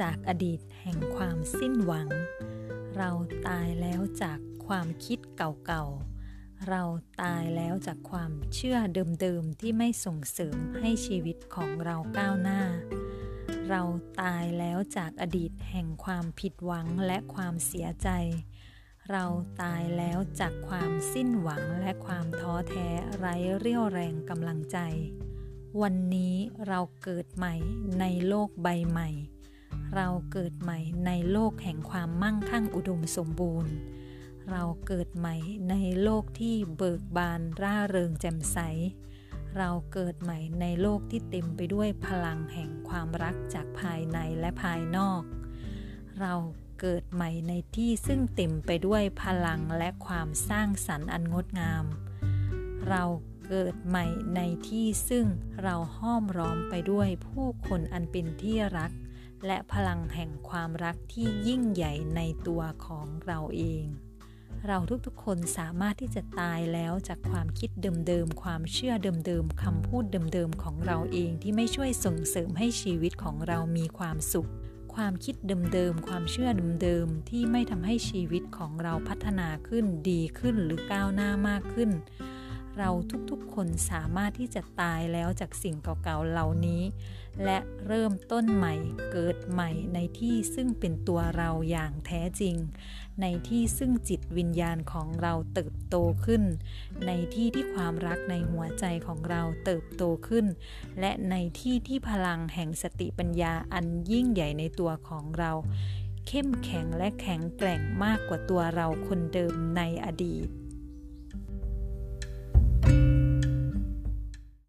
จากอดีตแห่งความสิ้นหวังเราตายแล้วจากความคิดเก่าๆเราตายแล้วจากความเชื่อเดิมๆที่ไม่ส่งเสริมให้ชีวิตของเราก้าวหน้าเราตายแล้วจากอดีตแห่งความผิดหวังและความเสียใจเราตายแล้วจากความสิ้นหวังและความท้อแท้ไร้เรี่ยวแรงกำลังใจวันนี้เราเกิดใหม่ในโลกใบใหม่เราเกิดใหม่ในโลกแห่งความมั่งคั่งอุดมสมบูรณ์เราเกิดใหม่ในโลกที่เบิกบานร่าเริงแจ่มใสเราเกิดใหม่ในโลกที่เต็มไปด้วยพลังแห่งความรักจากภายในและภายนอกเราเกิดใหม่ในที่ซึ่งเต็มไปด้วยพลังและความสร้างสรรค์อันงดงามเราเกิดใหม่ในที่ซึ่งเราห้อมล้อมไปด้วยผู้คนอันเป็นที่รักและพลังแห่งความรักที่ยิ่งใหญ่ในตัวของเราเองเราทุกๆคนสามารถที่จะตายแล้วจากความคิดเดิมๆความเชื่อเดิมๆคำพูดเดิมๆของเราเองที่ไม่ช่วยส่งเสริมให้ชีวิตของเรามีความสุขความคิดเดิมๆความเชื่อเดิมๆที่ไม่ทำให้ชีวิตของเราพัฒนาขึ้นดีขึ้นหรือก้าวหน้ามากขึ้นเราทุกๆคนสามารถที่จะตายแล้วจากสิ่งเก่าๆเหล่านี้และเริ่มต้นใหม่เกิดใหม่ในที่ซึ่งเป็นตัวเราอย่างแท้จริงในที่ซึ่งจิตวิญญาณของเราเติบโตขึ้นในที่ที่ความรักในหัวใจของเราเติบโตขึ้นและในที่ที่พลังแห่งสติปัญญาอันยิ่งใหญ่ในตัวของเราเข้มแข็งและแข็งแกร่งมากกว่าตัวเราคนเดิมในอดีต